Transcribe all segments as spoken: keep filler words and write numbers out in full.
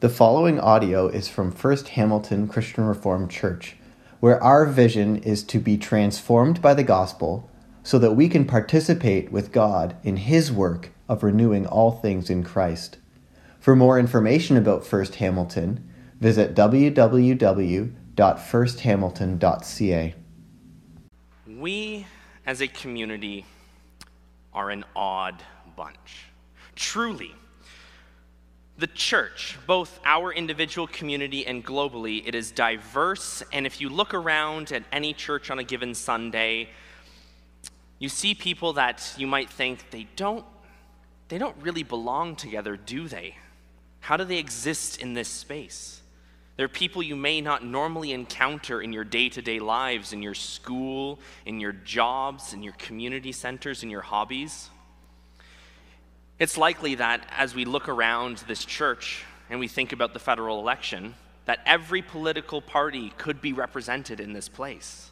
The following audio is from First Hamilton Christian Reformed Church, where our vision is to be transformed by the gospel so that we can participate with God in His work of renewing all things in Christ. For more information about First Hamilton, visit w w w dot first hamilton dot c a. We, as a community, are an odd bunch. Truly. The church, both our individual community and globally, it is diverse, and if you look around at any church on a given Sunday, you see people that you might think, they don't, they don't really belong together, do they? How do they exist in this space? There are people you may not normally encounter in your day-to-day lives, in your school, in your jobs, in your community centers, in your hobbies. It's likely that as we look around this church and we think about the federal election, that every political party could be represented in this place.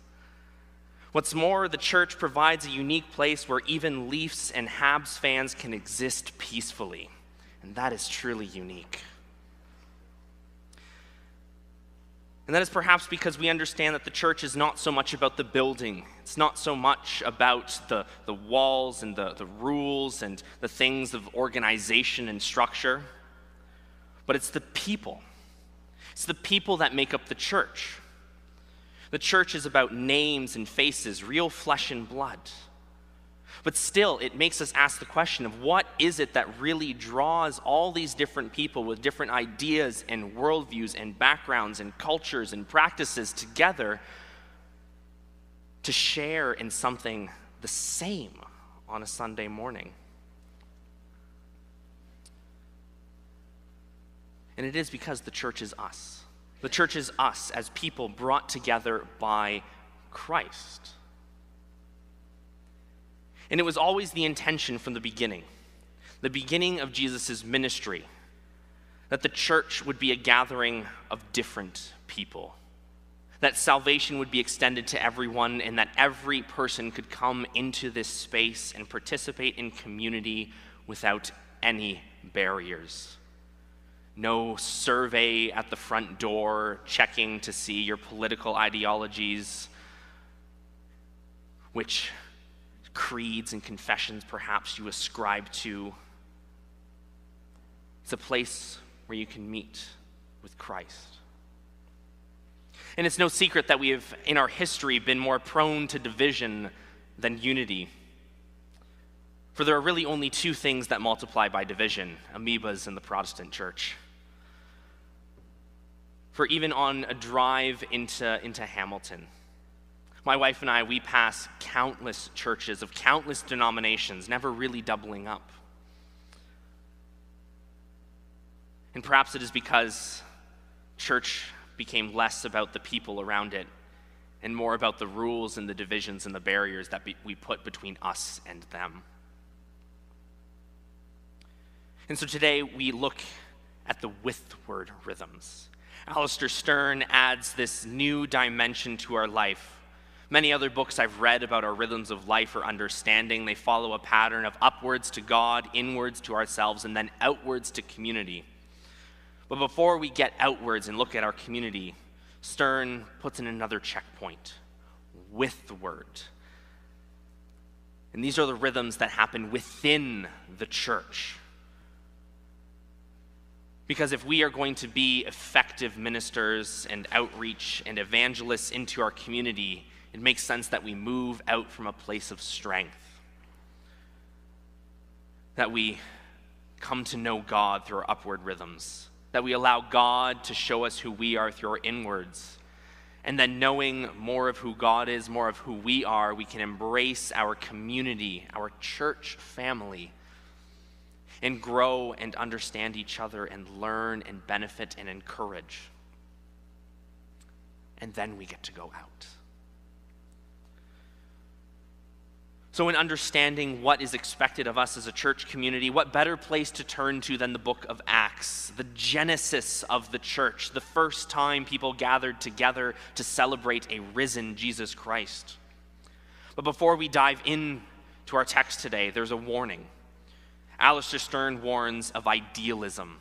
What's more, the church provides a unique place where even Leafs and Habs fans can exist peacefully, and that is truly unique. And that is perhaps because we understand that the church is not so much about the building. It's not so much about the, the walls and the, the rules and the things of organization and structure. But it's the people. It's the people that make up the church. The church is about names and faces, real flesh and blood. But still, it makes us ask the question of what is it that really draws all these different people with different ideas and worldviews and backgrounds and cultures and practices together to share in something the same on a Sunday morning. And it is because the church is us. The church is us as people brought together by Christ. And it was always the intention from the beginning, the beginning of Jesus' ministry, that the church would be a gathering of different people, that salvation would be extended to everyone, and that every person could come into this space and participate in community without any barriers. No survey at the front door, checking to see your political ideologies, which creeds and confessions perhaps you ascribe to. It's a place where you can meet with Christ. And it's no secret that we have, in our history, been more prone to division than unity. For there are really only two things that multiply by division: amoebas and the Protestant church. For even on a drive into, into Hamilton, my wife and I, we pass countless churches of countless denominations, never really doubling up. And perhaps it is because church became less about the people around it and more about the rules and the divisions and the barriers that be- we put between us and them. And so today we look at the withward rhythms. Alistair Stern adds this new dimension to our life. Many other books I've read about our rhythms of life or understanding, they follow a pattern of upwards to God, inwards to ourselves, and then outwards to community. But before we get outwards and look at our community, Stern puts in another checkpoint, withward. And these are the rhythms that happen within the church. Because if we are going to be effective ministers and outreach and evangelists into our community, it makes sense that we move out from a place of strength, that we come to know God through our upward rhythms, that we allow God to show us who we are through our inwards, and then knowing more of who God is, more of who we are, we can embrace our community, our church family, and grow and understand each other and learn and benefit and encourage. And then we get to go out. So in understanding what is expected of us as a church community, what better place to turn to than the book of Acts, the genesis of the church, the first time people gathered together to celebrate a risen Jesus Christ. But before we dive in to our text today, there's a warning. Alistair Stern warns of idealism,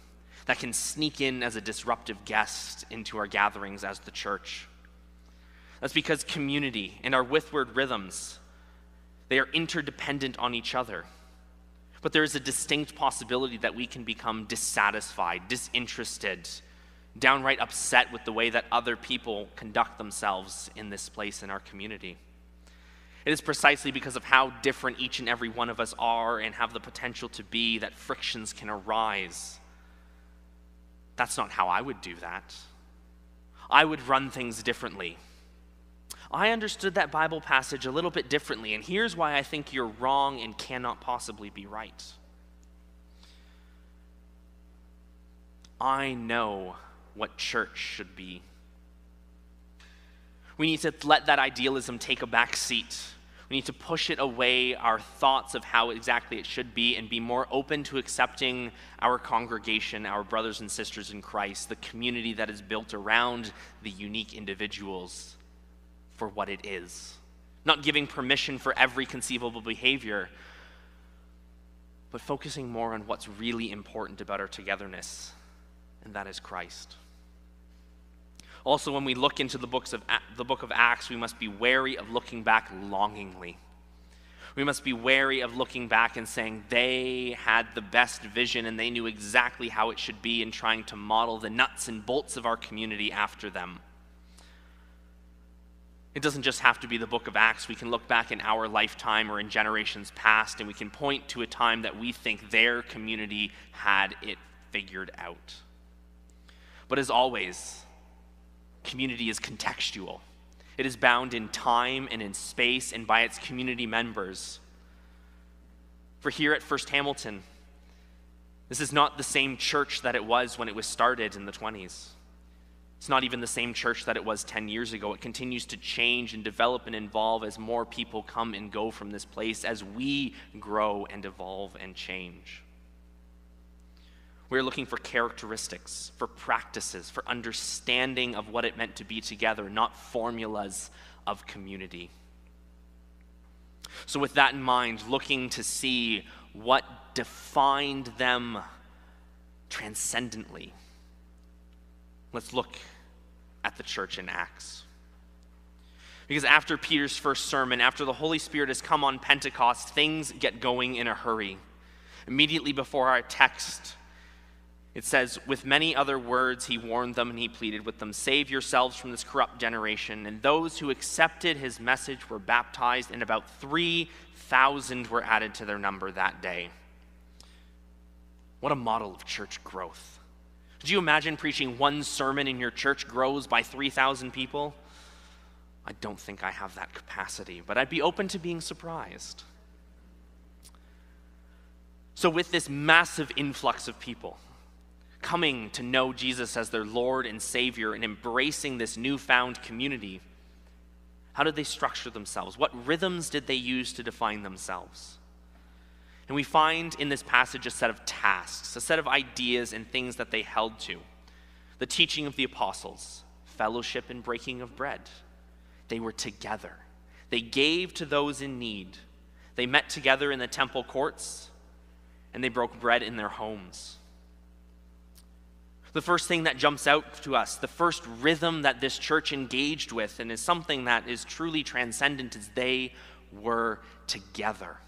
that can sneak in as a disruptive guest into our gatherings as the church. That's because community and our withward rhythms, they are interdependent on each other. But there is a distinct possibility that we can become dissatisfied, disinterested, downright upset with the way that other people conduct themselves in this place, in our community. It is precisely because of how different each and every one of us are and have the potential to be that frictions can arise. That's not how I would do that. I would run things differently. I understood that Bible passage a little bit differently, and here's why I think you're wrong and cannot possibly be right. I know what church should be. We need to let that idealism take a back seat. We need to push it away, our thoughts of how exactly it should be, and be more open to accepting our congregation, our brothers and sisters in Christ, the community that is built around the unique individuals, for what it is. Not giving permission for every conceivable behavior, but focusing more on what's really important about our togetherness, and that is Christ. Also, when we look into the books of the book of Acts, we must be wary of looking back longingly. We must be wary of looking back and saying they had the best vision and they knew exactly how it should be, and trying to model the nuts and bolts of our community after them. It doesn't just have to be the book of Acts. We can look back in our lifetime or in generations past, and we can point to a time that we think their community had it figured out. But as always, community is contextual. It is bound in time and in space and by its community members. For here at First Hamilton, this is not the same church that it was when it was started in the twenties. It's not even the same church that it was ten years ago. It continues to change and develop and evolve as more people come and go from this place, as we grow and evolve and change. We're looking for characteristics, for practices, for understanding of what it meant to be together, not formulas of community. So with that in mind, looking to see what defined them transcendently, let's look at the church in Acts. Because after Peter's first sermon, after the Holy Spirit has come on Pentecost, things get going in a hurry. Immediately before our text, it says, "With many other words he warned them, and he pleaded with them, 'Save yourselves from this corrupt generation.' And those who accepted his message were baptized, and about three thousand were added to their number that day." What a model of church growth. Could you imagine preaching one sermon and your church grows by three thousand people? I don't think I have that capacity, but I'd be open to being surprised. So with this massive influx of people coming to know Jesus as their Lord and Savior and embracing this newfound community, how did they structure themselves? What rhythms did they use to define themselves? And we find in this passage a set of tasks, a set of ideas and things that they held to. The teaching of the apostles, fellowship and breaking of bread. They were together. They gave to those in need. They met together in the temple courts, and they broke bread in their homes. The first thing that jumps out to us, the first rhythm that this church engaged with, and is something that is truly transcendent, is they were together.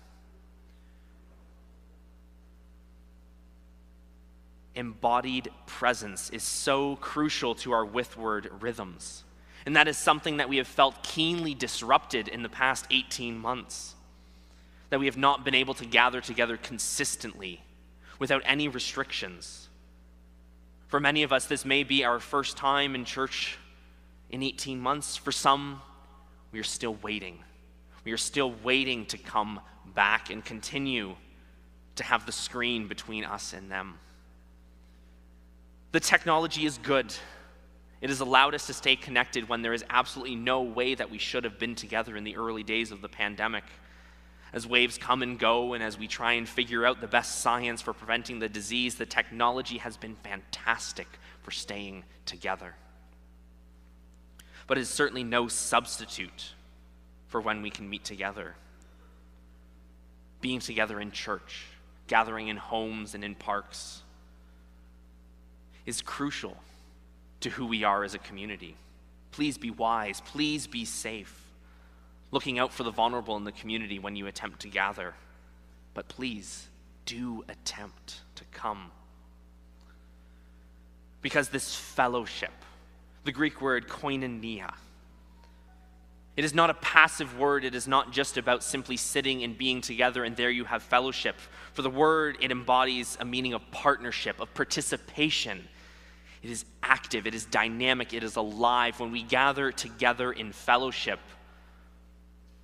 Embodied presence is so crucial to our withward rhythms. And that is something that we have felt keenly disrupted in the past eighteen months. That we have not been able to gather together consistently, without any restrictions. For many of us, this may be our first time in church in eighteen months. For some, we are still waiting. We are still waiting to come back and continue to have the screen between us and them. The technology is good. It has allowed us to stay connected when there is absolutely no way that we should have been together in the early days of the pandemic. As waves come and go, and as we try and figure out the best science for preventing the disease, the technology has been fantastic for staying together. But it is certainly no substitute for when we can meet together. Being together in church, gathering in homes and in parks, is crucial to who we are as a community. Please be wise. Please be safe. Looking out for the vulnerable in the community when you attempt to gather. But please do attempt to come. Because this fellowship, the Greek word koinonia, it is not a passive word. It is not just about simply sitting and being together and there you have fellowship. For the word, it embodies a meaning of partnership, of participation. It is active, it is dynamic, it is alive. When we gather together in fellowship,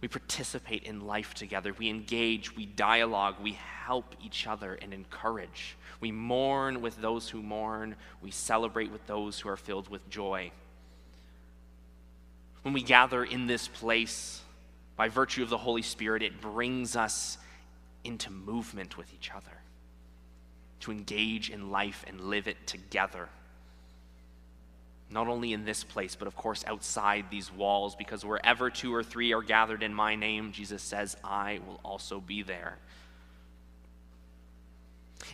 we participate in life together. We engage, we dialogue, we help each other and encourage. We mourn with those who mourn. We celebrate with those who are filled with joy. When we gather in this place, by virtue of the Holy Spirit, it brings us into movement with each other, to engage in life and live it together. Not only in this place, but of course outside these walls, because wherever two or three are gathered in my name, Jesus says, I will also be there.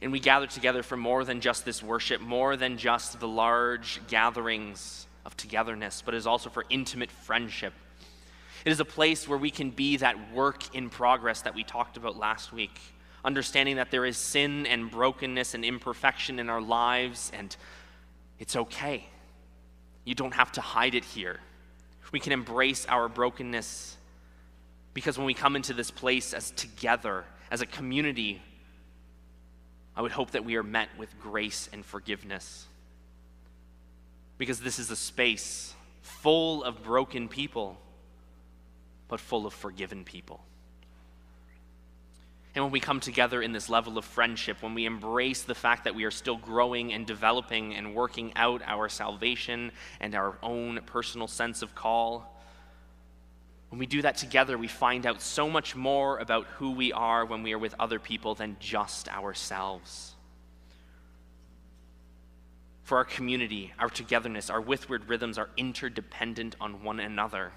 And we gather together for more than just this worship, more than just the large gatherings of togetherness, but is also for intimate friendship. It is a place where we can be that work in progress that we talked about last week, understanding that there is sin and brokenness and imperfection in our lives, and it's okay. You don't have to hide it here. We can embrace our brokenness, because when we come into this place as together, as a community, I would hope that we are met with grace and forgiveness. Because this is a space full of broken people, but full of forgiven people. And when we come together in this level of friendship, when we embrace the fact that we are still growing and developing and working out our salvation and our own personal sense of call, when we do that together, we find out so much more about who we are when we are with other people than just ourselves. For our community, our togetherness, our withward rhythms are interdependent on one another.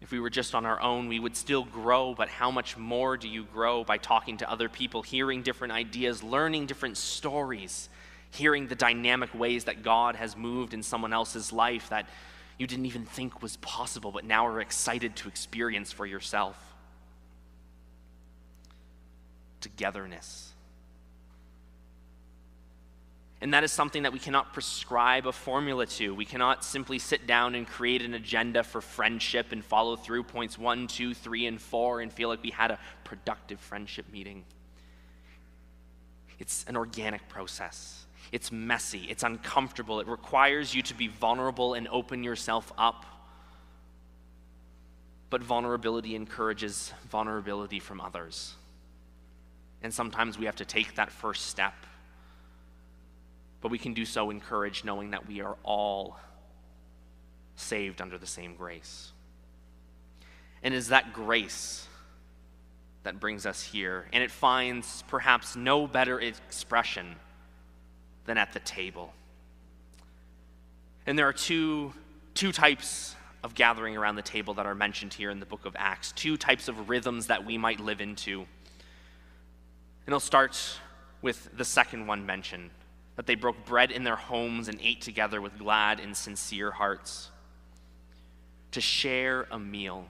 If we were just on our own, we would still grow, but how much more do you grow by talking to other people, hearing different ideas, learning different stories, hearing the dynamic ways that God has moved in someone else's life that you didn't even think was possible, but now are excited to experience for yourself. Togetherness. And that is something that we cannot prescribe a formula to. We cannot simply sit down and create an agenda for friendship and follow through points one, two, three, and four and feel like we had a productive friendship meeting. It's an organic process. It's messy. It's uncomfortable. It requires you to be vulnerable and open yourself up. But vulnerability encourages vulnerability from others. And sometimes we have to take that first step. But we can do so in courage, knowing that we are all saved under the same grace. And it is that grace that brings us here, and it finds perhaps no better expression than at the table. And there are two, two types of gathering around the table that are mentioned here in the book of Acts, two types of rhythms that we might live into. And I'll start with the second one mentioned, that they broke bread in their homes and ate together with glad and sincere hearts. To share a meal,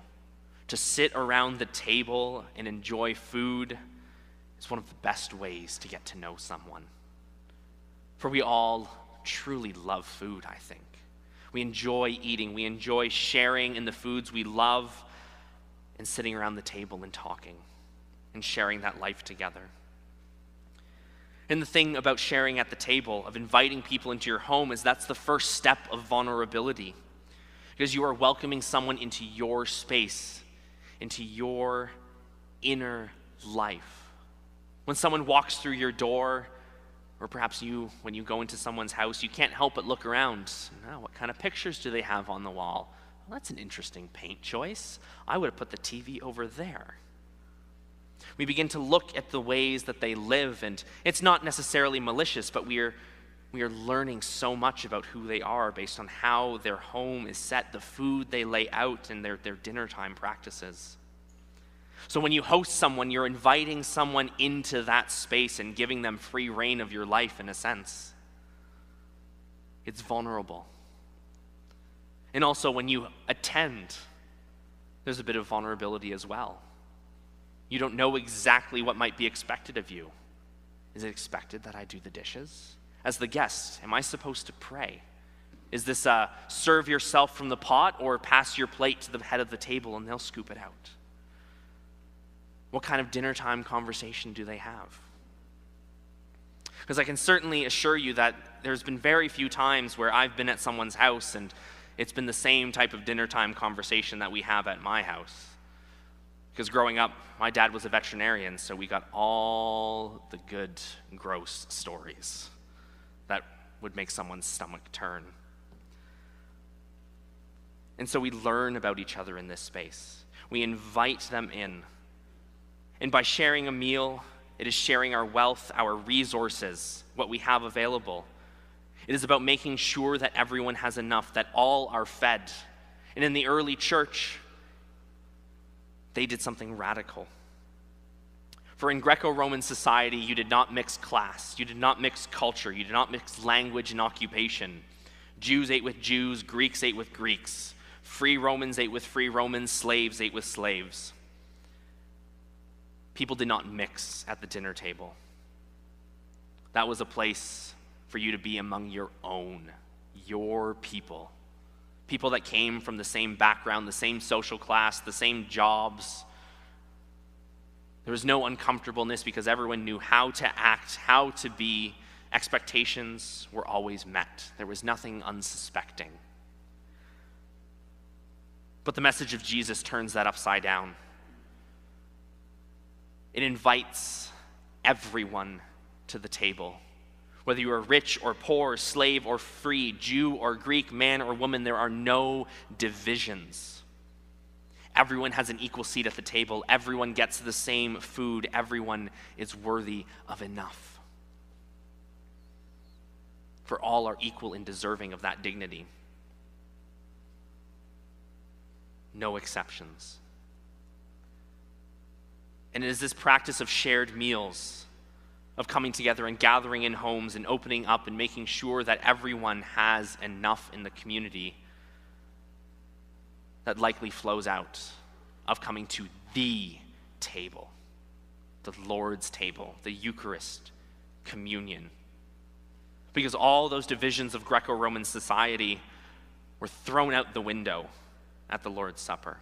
to sit around the table and enjoy food is one of the best ways to get to know someone. For we all truly love food, I think. We enjoy eating, we enjoy sharing in the foods we love and sitting around the table and talking and sharing that life together. And the thing about sharing at the table, of inviting people into your home, is that's the first step of vulnerability. Because you are welcoming someone into your space, into your inner life. When someone walks through your door, or perhaps you, when you go into someone's house, you can't help but look around. Oh, what kind of pictures do they have on the wall? Well, that's an interesting paint choice. I would have put the T V over there. We begin to look at the ways that they live, and it's not necessarily malicious, but we are, we are learning so much about who they are based on how their home is set, the food they lay out, and their, their dinner time practices. So when you host someone, you're inviting someone into that space and giving them free reign of your life, in a sense. It's vulnerable. And also when you attend, there's a bit of vulnerability as well. You don't know exactly what might be expected of you. Is it expected that I do the dishes? As the guest, am I supposed to pray? Is this a serve yourself from the pot or pass your plate to the head of the table and they'll scoop it out? What kind of dinner time conversation do they have? Because I can certainly assure you that there's been very few times where I've been at someone's house and it's been the same type of dinner time conversation that we have at my house. Because growing up, my dad was a veterinarian, so we got all the good, gross stories that would make someone's stomach turn. And so we learn about each other in this space. We invite them in. And by sharing a meal, it is sharing our wealth, our resources, what we have available. It is about making sure that everyone has enough, that all are fed. And in the early church, they did something radical. For in Greco-Roman society, you did not mix class, you did not mix culture, you did not mix language and occupation. Jews ate with Jews, Greeks ate with Greeks. Free Romans ate with free Romans, slaves ate with slaves. People did not mix at the dinner table. That was a place for you to be among your own, your people. People that came from the same background, the same social class, the same jobs. There was no uncomfortableness because everyone knew how to act, how to be. Expectations were always met. There was nothing unsuspecting. But the message of Jesus turns that upside down. It invites everyone to the table. Whether you are rich or poor, slave or free, Jew or Greek, man or woman, there are no divisions. Everyone has an equal seat at the table. Everyone gets the same food. Everyone is worthy of enough. For all are equal and deserving of that dignity. No exceptions. And it is this practice of shared meals, of coming together and gathering in homes and opening up and making sure that everyone has enough in the community, that likely flows out of coming to the table, the Lord's table, the Eucharist, communion. Because all those divisions of Greco-Roman society were thrown out the window at the Lord's Supper.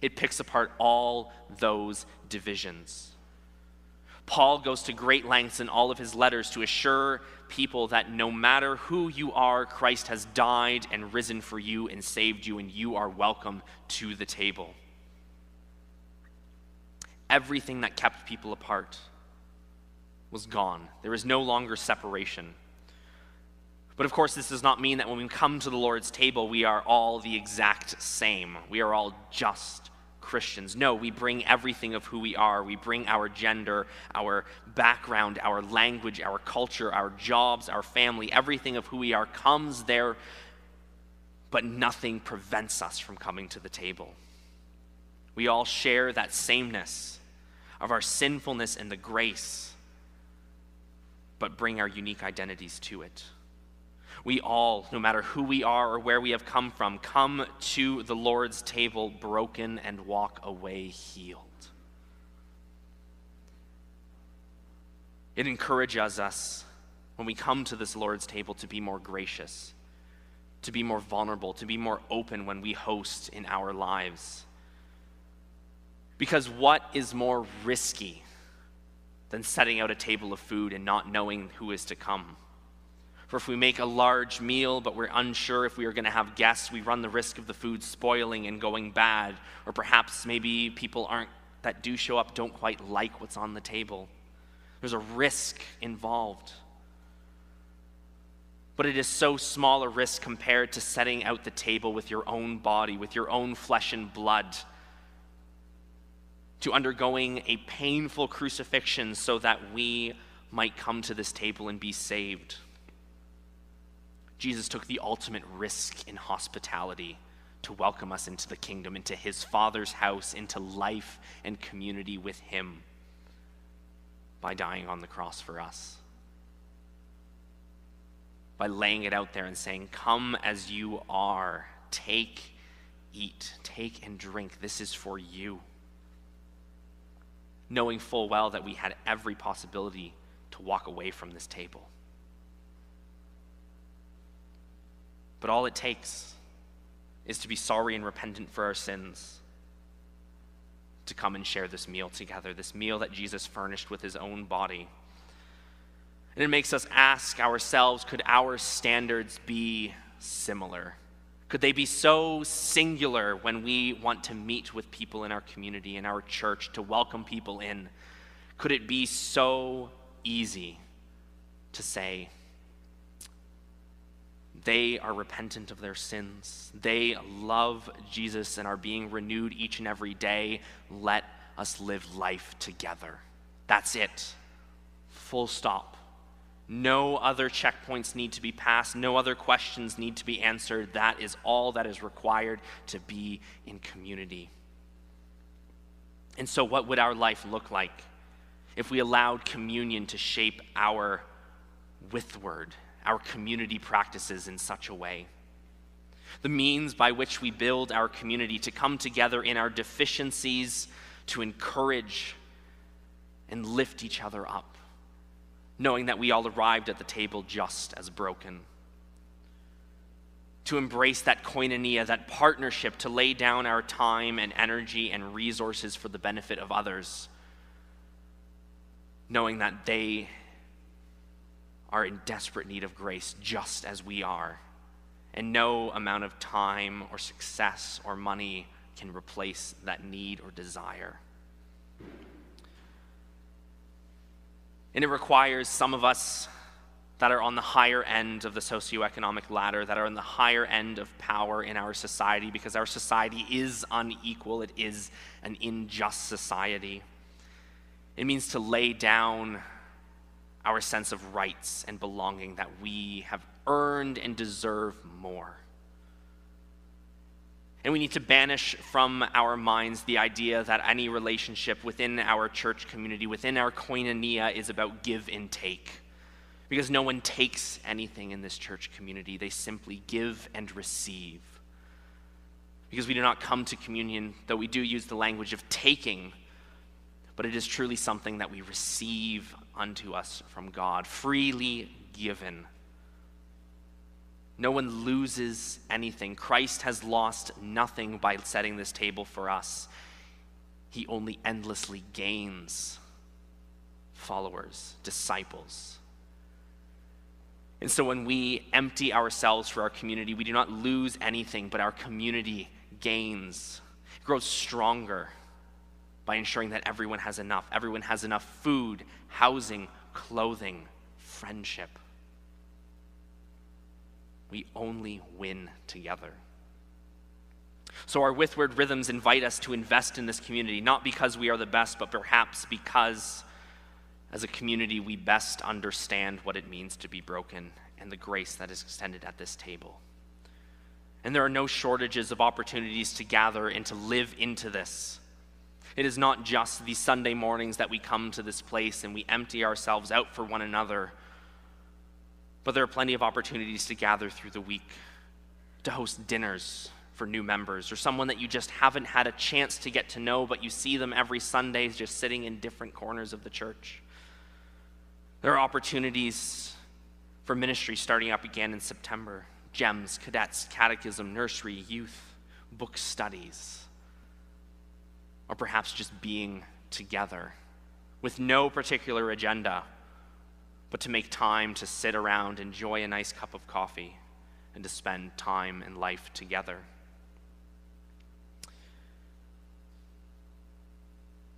It picks apart all those divisions. Paul goes to great lengths in all of his letters to assure people that no matter who you are, Christ has died and risen for you and saved you, and you are welcome to the table. Everything that kept people apart was gone. There is no longer separation. But of course, this does not mean that when we come to the Lord's table, we are all the exact same. We are all just Christians. No, we bring everything of who we are. We bring our gender, our background, our language, our culture, our jobs, our family. Everything of who we are comes there, but nothing prevents us from coming to the table. We all share that sameness of our sinfulness and the grace, but bring our unique identities to it. We all, no matter who we are or where we have come from, come to the Lord's table broken and walk away healed. It encourages us, when we come to this Lord's table, to be more gracious, to be more vulnerable, to be more open when we host in our lives. Because what is more risky than setting out a table of food and not knowing who is to come? For if we make a large meal, but we're unsure if we are going to have guests, we run the risk of the food spoiling and going bad, or perhaps maybe people aren't that do show up don't quite like what's on the table. There's a risk involved. But it is so small a risk compared to setting out the table with your own body, with your own flesh and blood, to undergoing a painful crucifixion so that we might come to this table and be saved. Jesus took the ultimate risk in hospitality to welcome us into the kingdom, into his Father's house, into life and community with him by dying on the cross for us. By laying it out there and saying, come as you are, take, eat, take and drink, this is for you. Knowing full well that we had every possibility to walk away from this table. But all it takes is to be sorry and repentant for our sins, to come and share this meal together, this meal that Jesus furnished with his own body. And it makes us ask ourselves, could our standards be similar? Could they be so singular when we want to meet with people in our community, in our church, to welcome people in? Could it be so easy to say, they are repentant of their sins. They love Jesus and are being renewed each and every day. Let us live life together. That's it. Full stop. No other checkpoints need to be passed. No other questions need to be answered. That is all that is required to be in community. And so what would our life look like if we allowed communion to shape our withward, our community practices in such a way? The means by which we build our community to come together in our deficiencies, to encourage and lift each other up, knowing that we all arrived at the table just as broken. To embrace that koinonia, that partnership, to lay down our time and energy and resources for the benefit of others, knowing that they are in desperate need of grace just as we are, and no amount of time or success or money can replace that need or desire. And it requires some of us that are on the higher end of the socioeconomic ladder, that are on the higher end of power in our society, because our society is unequal, it is an unjust society. It means to lay down our sense of rights and belonging that we have earned and deserve more. And we need to banish from our minds the idea that any relationship within our church community, within our koinonia, is about give and take. Because no one takes anything in this church community. They simply give and receive. Because we do not come to communion, though we do use the language of taking, but it is truly something that we receive unto us from God, freely given. No one loses anything. Christ has lost nothing by setting this table for us. He only endlessly gains followers, disciples. And so when we empty ourselves for our community, we do not lose anything, but our community gains, it grows stronger, by ensuring that everyone has enough. Everyone has enough food, housing, clothing, friendship. We only win together. So our withward rhythms invite us to invest in this community, not because we are the best, but perhaps because as a community we best understand what it means to be broken and the grace that is extended at this table. And there are no shortages of opportunities to gather and to live into this. It is not just the Sunday mornings that we come to this place and we empty ourselves out for one another, but there are plenty of opportunities to gather through the week, to host dinners for new members or someone that you just haven't had a chance to get to know, but you see them every Sunday just sitting in different corners of the church. There are opportunities for ministry starting up again in September. GEMS, cadets, catechism, nursery, youth, book studies. Or perhaps just being together with no particular agenda, but to make time to sit around, enjoy a nice cup of coffee, and to spend time and life together.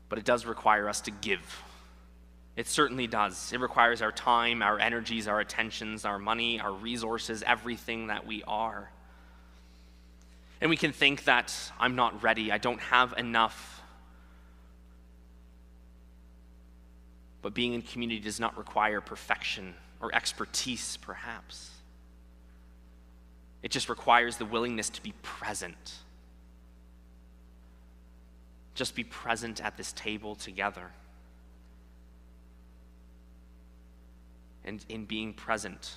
But it does require us to give. It certainly does. It requires our time, our energies, our attentions, our money, our resources, everything that we are. And we can think that I'm not ready, I don't have enough. But being in community does not require perfection or expertise, perhaps. It just requires the willingness to be present. Just be present at this table together. And in being present,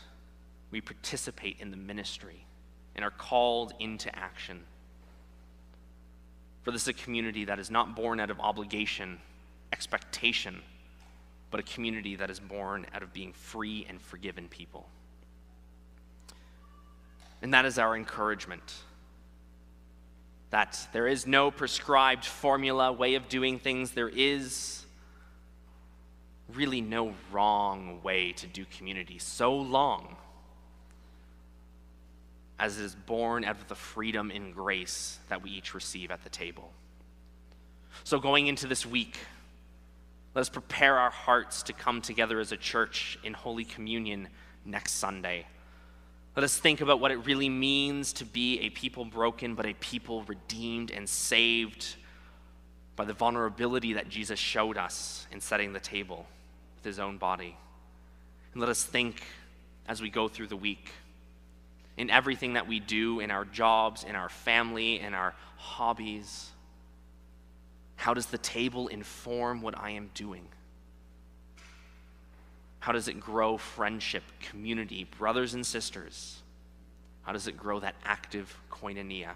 we participate in the ministry and are called into action. For this is a community that is not born out of obligation, expectation, but a community that is born out of being free and forgiven people. And that is our encouragement, that there is no prescribed formula, way of doing things. There is really no wrong way to do community, so long as it is born out of the freedom and grace that we each receive at the table. So going into this week, let us prepare our hearts to come together as a church in Holy Communion next Sunday. Let us think about what it really means to be a people broken, but a people redeemed and saved by the vulnerability that Jesus showed us in setting the table with his own body. And let us think as we go through the week, in everything that we do, in our jobs, in our family, in our hobbies, how does the table inform what I am doing? How does it grow friendship, community, brothers and sisters? How does it grow that active koinonia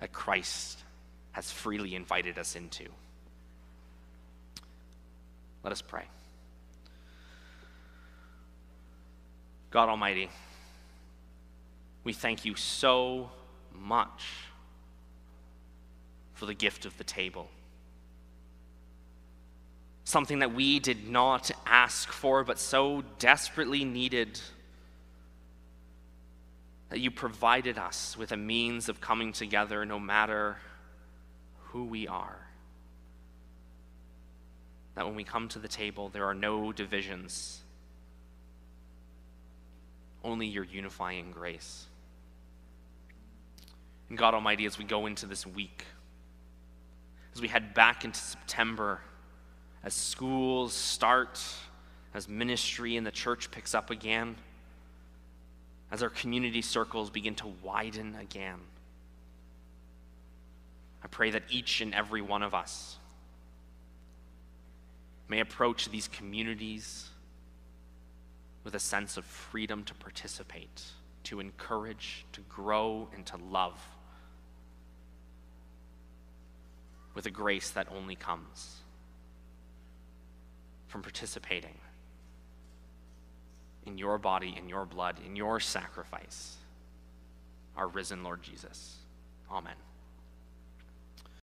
that Christ has freely invited us into? Let us pray. God Almighty, we thank you so much for the gift of the table. Something that we did not ask for, but so desperately needed, that you provided us with a means of coming together no matter who we are. That when we come to the table, there are no divisions, only your unifying grace. And God Almighty, as we go into this week, as we head back into September, as schools start, as ministry and the church picks up again, as our community circles begin to widen again, I pray that each and every one of us may approach these communities with a sense of freedom to participate, to encourage, to grow, and to love, with a grace that only comes from participating in your body, in your blood, in your sacrifice, our risen Lord Jesus. Amen.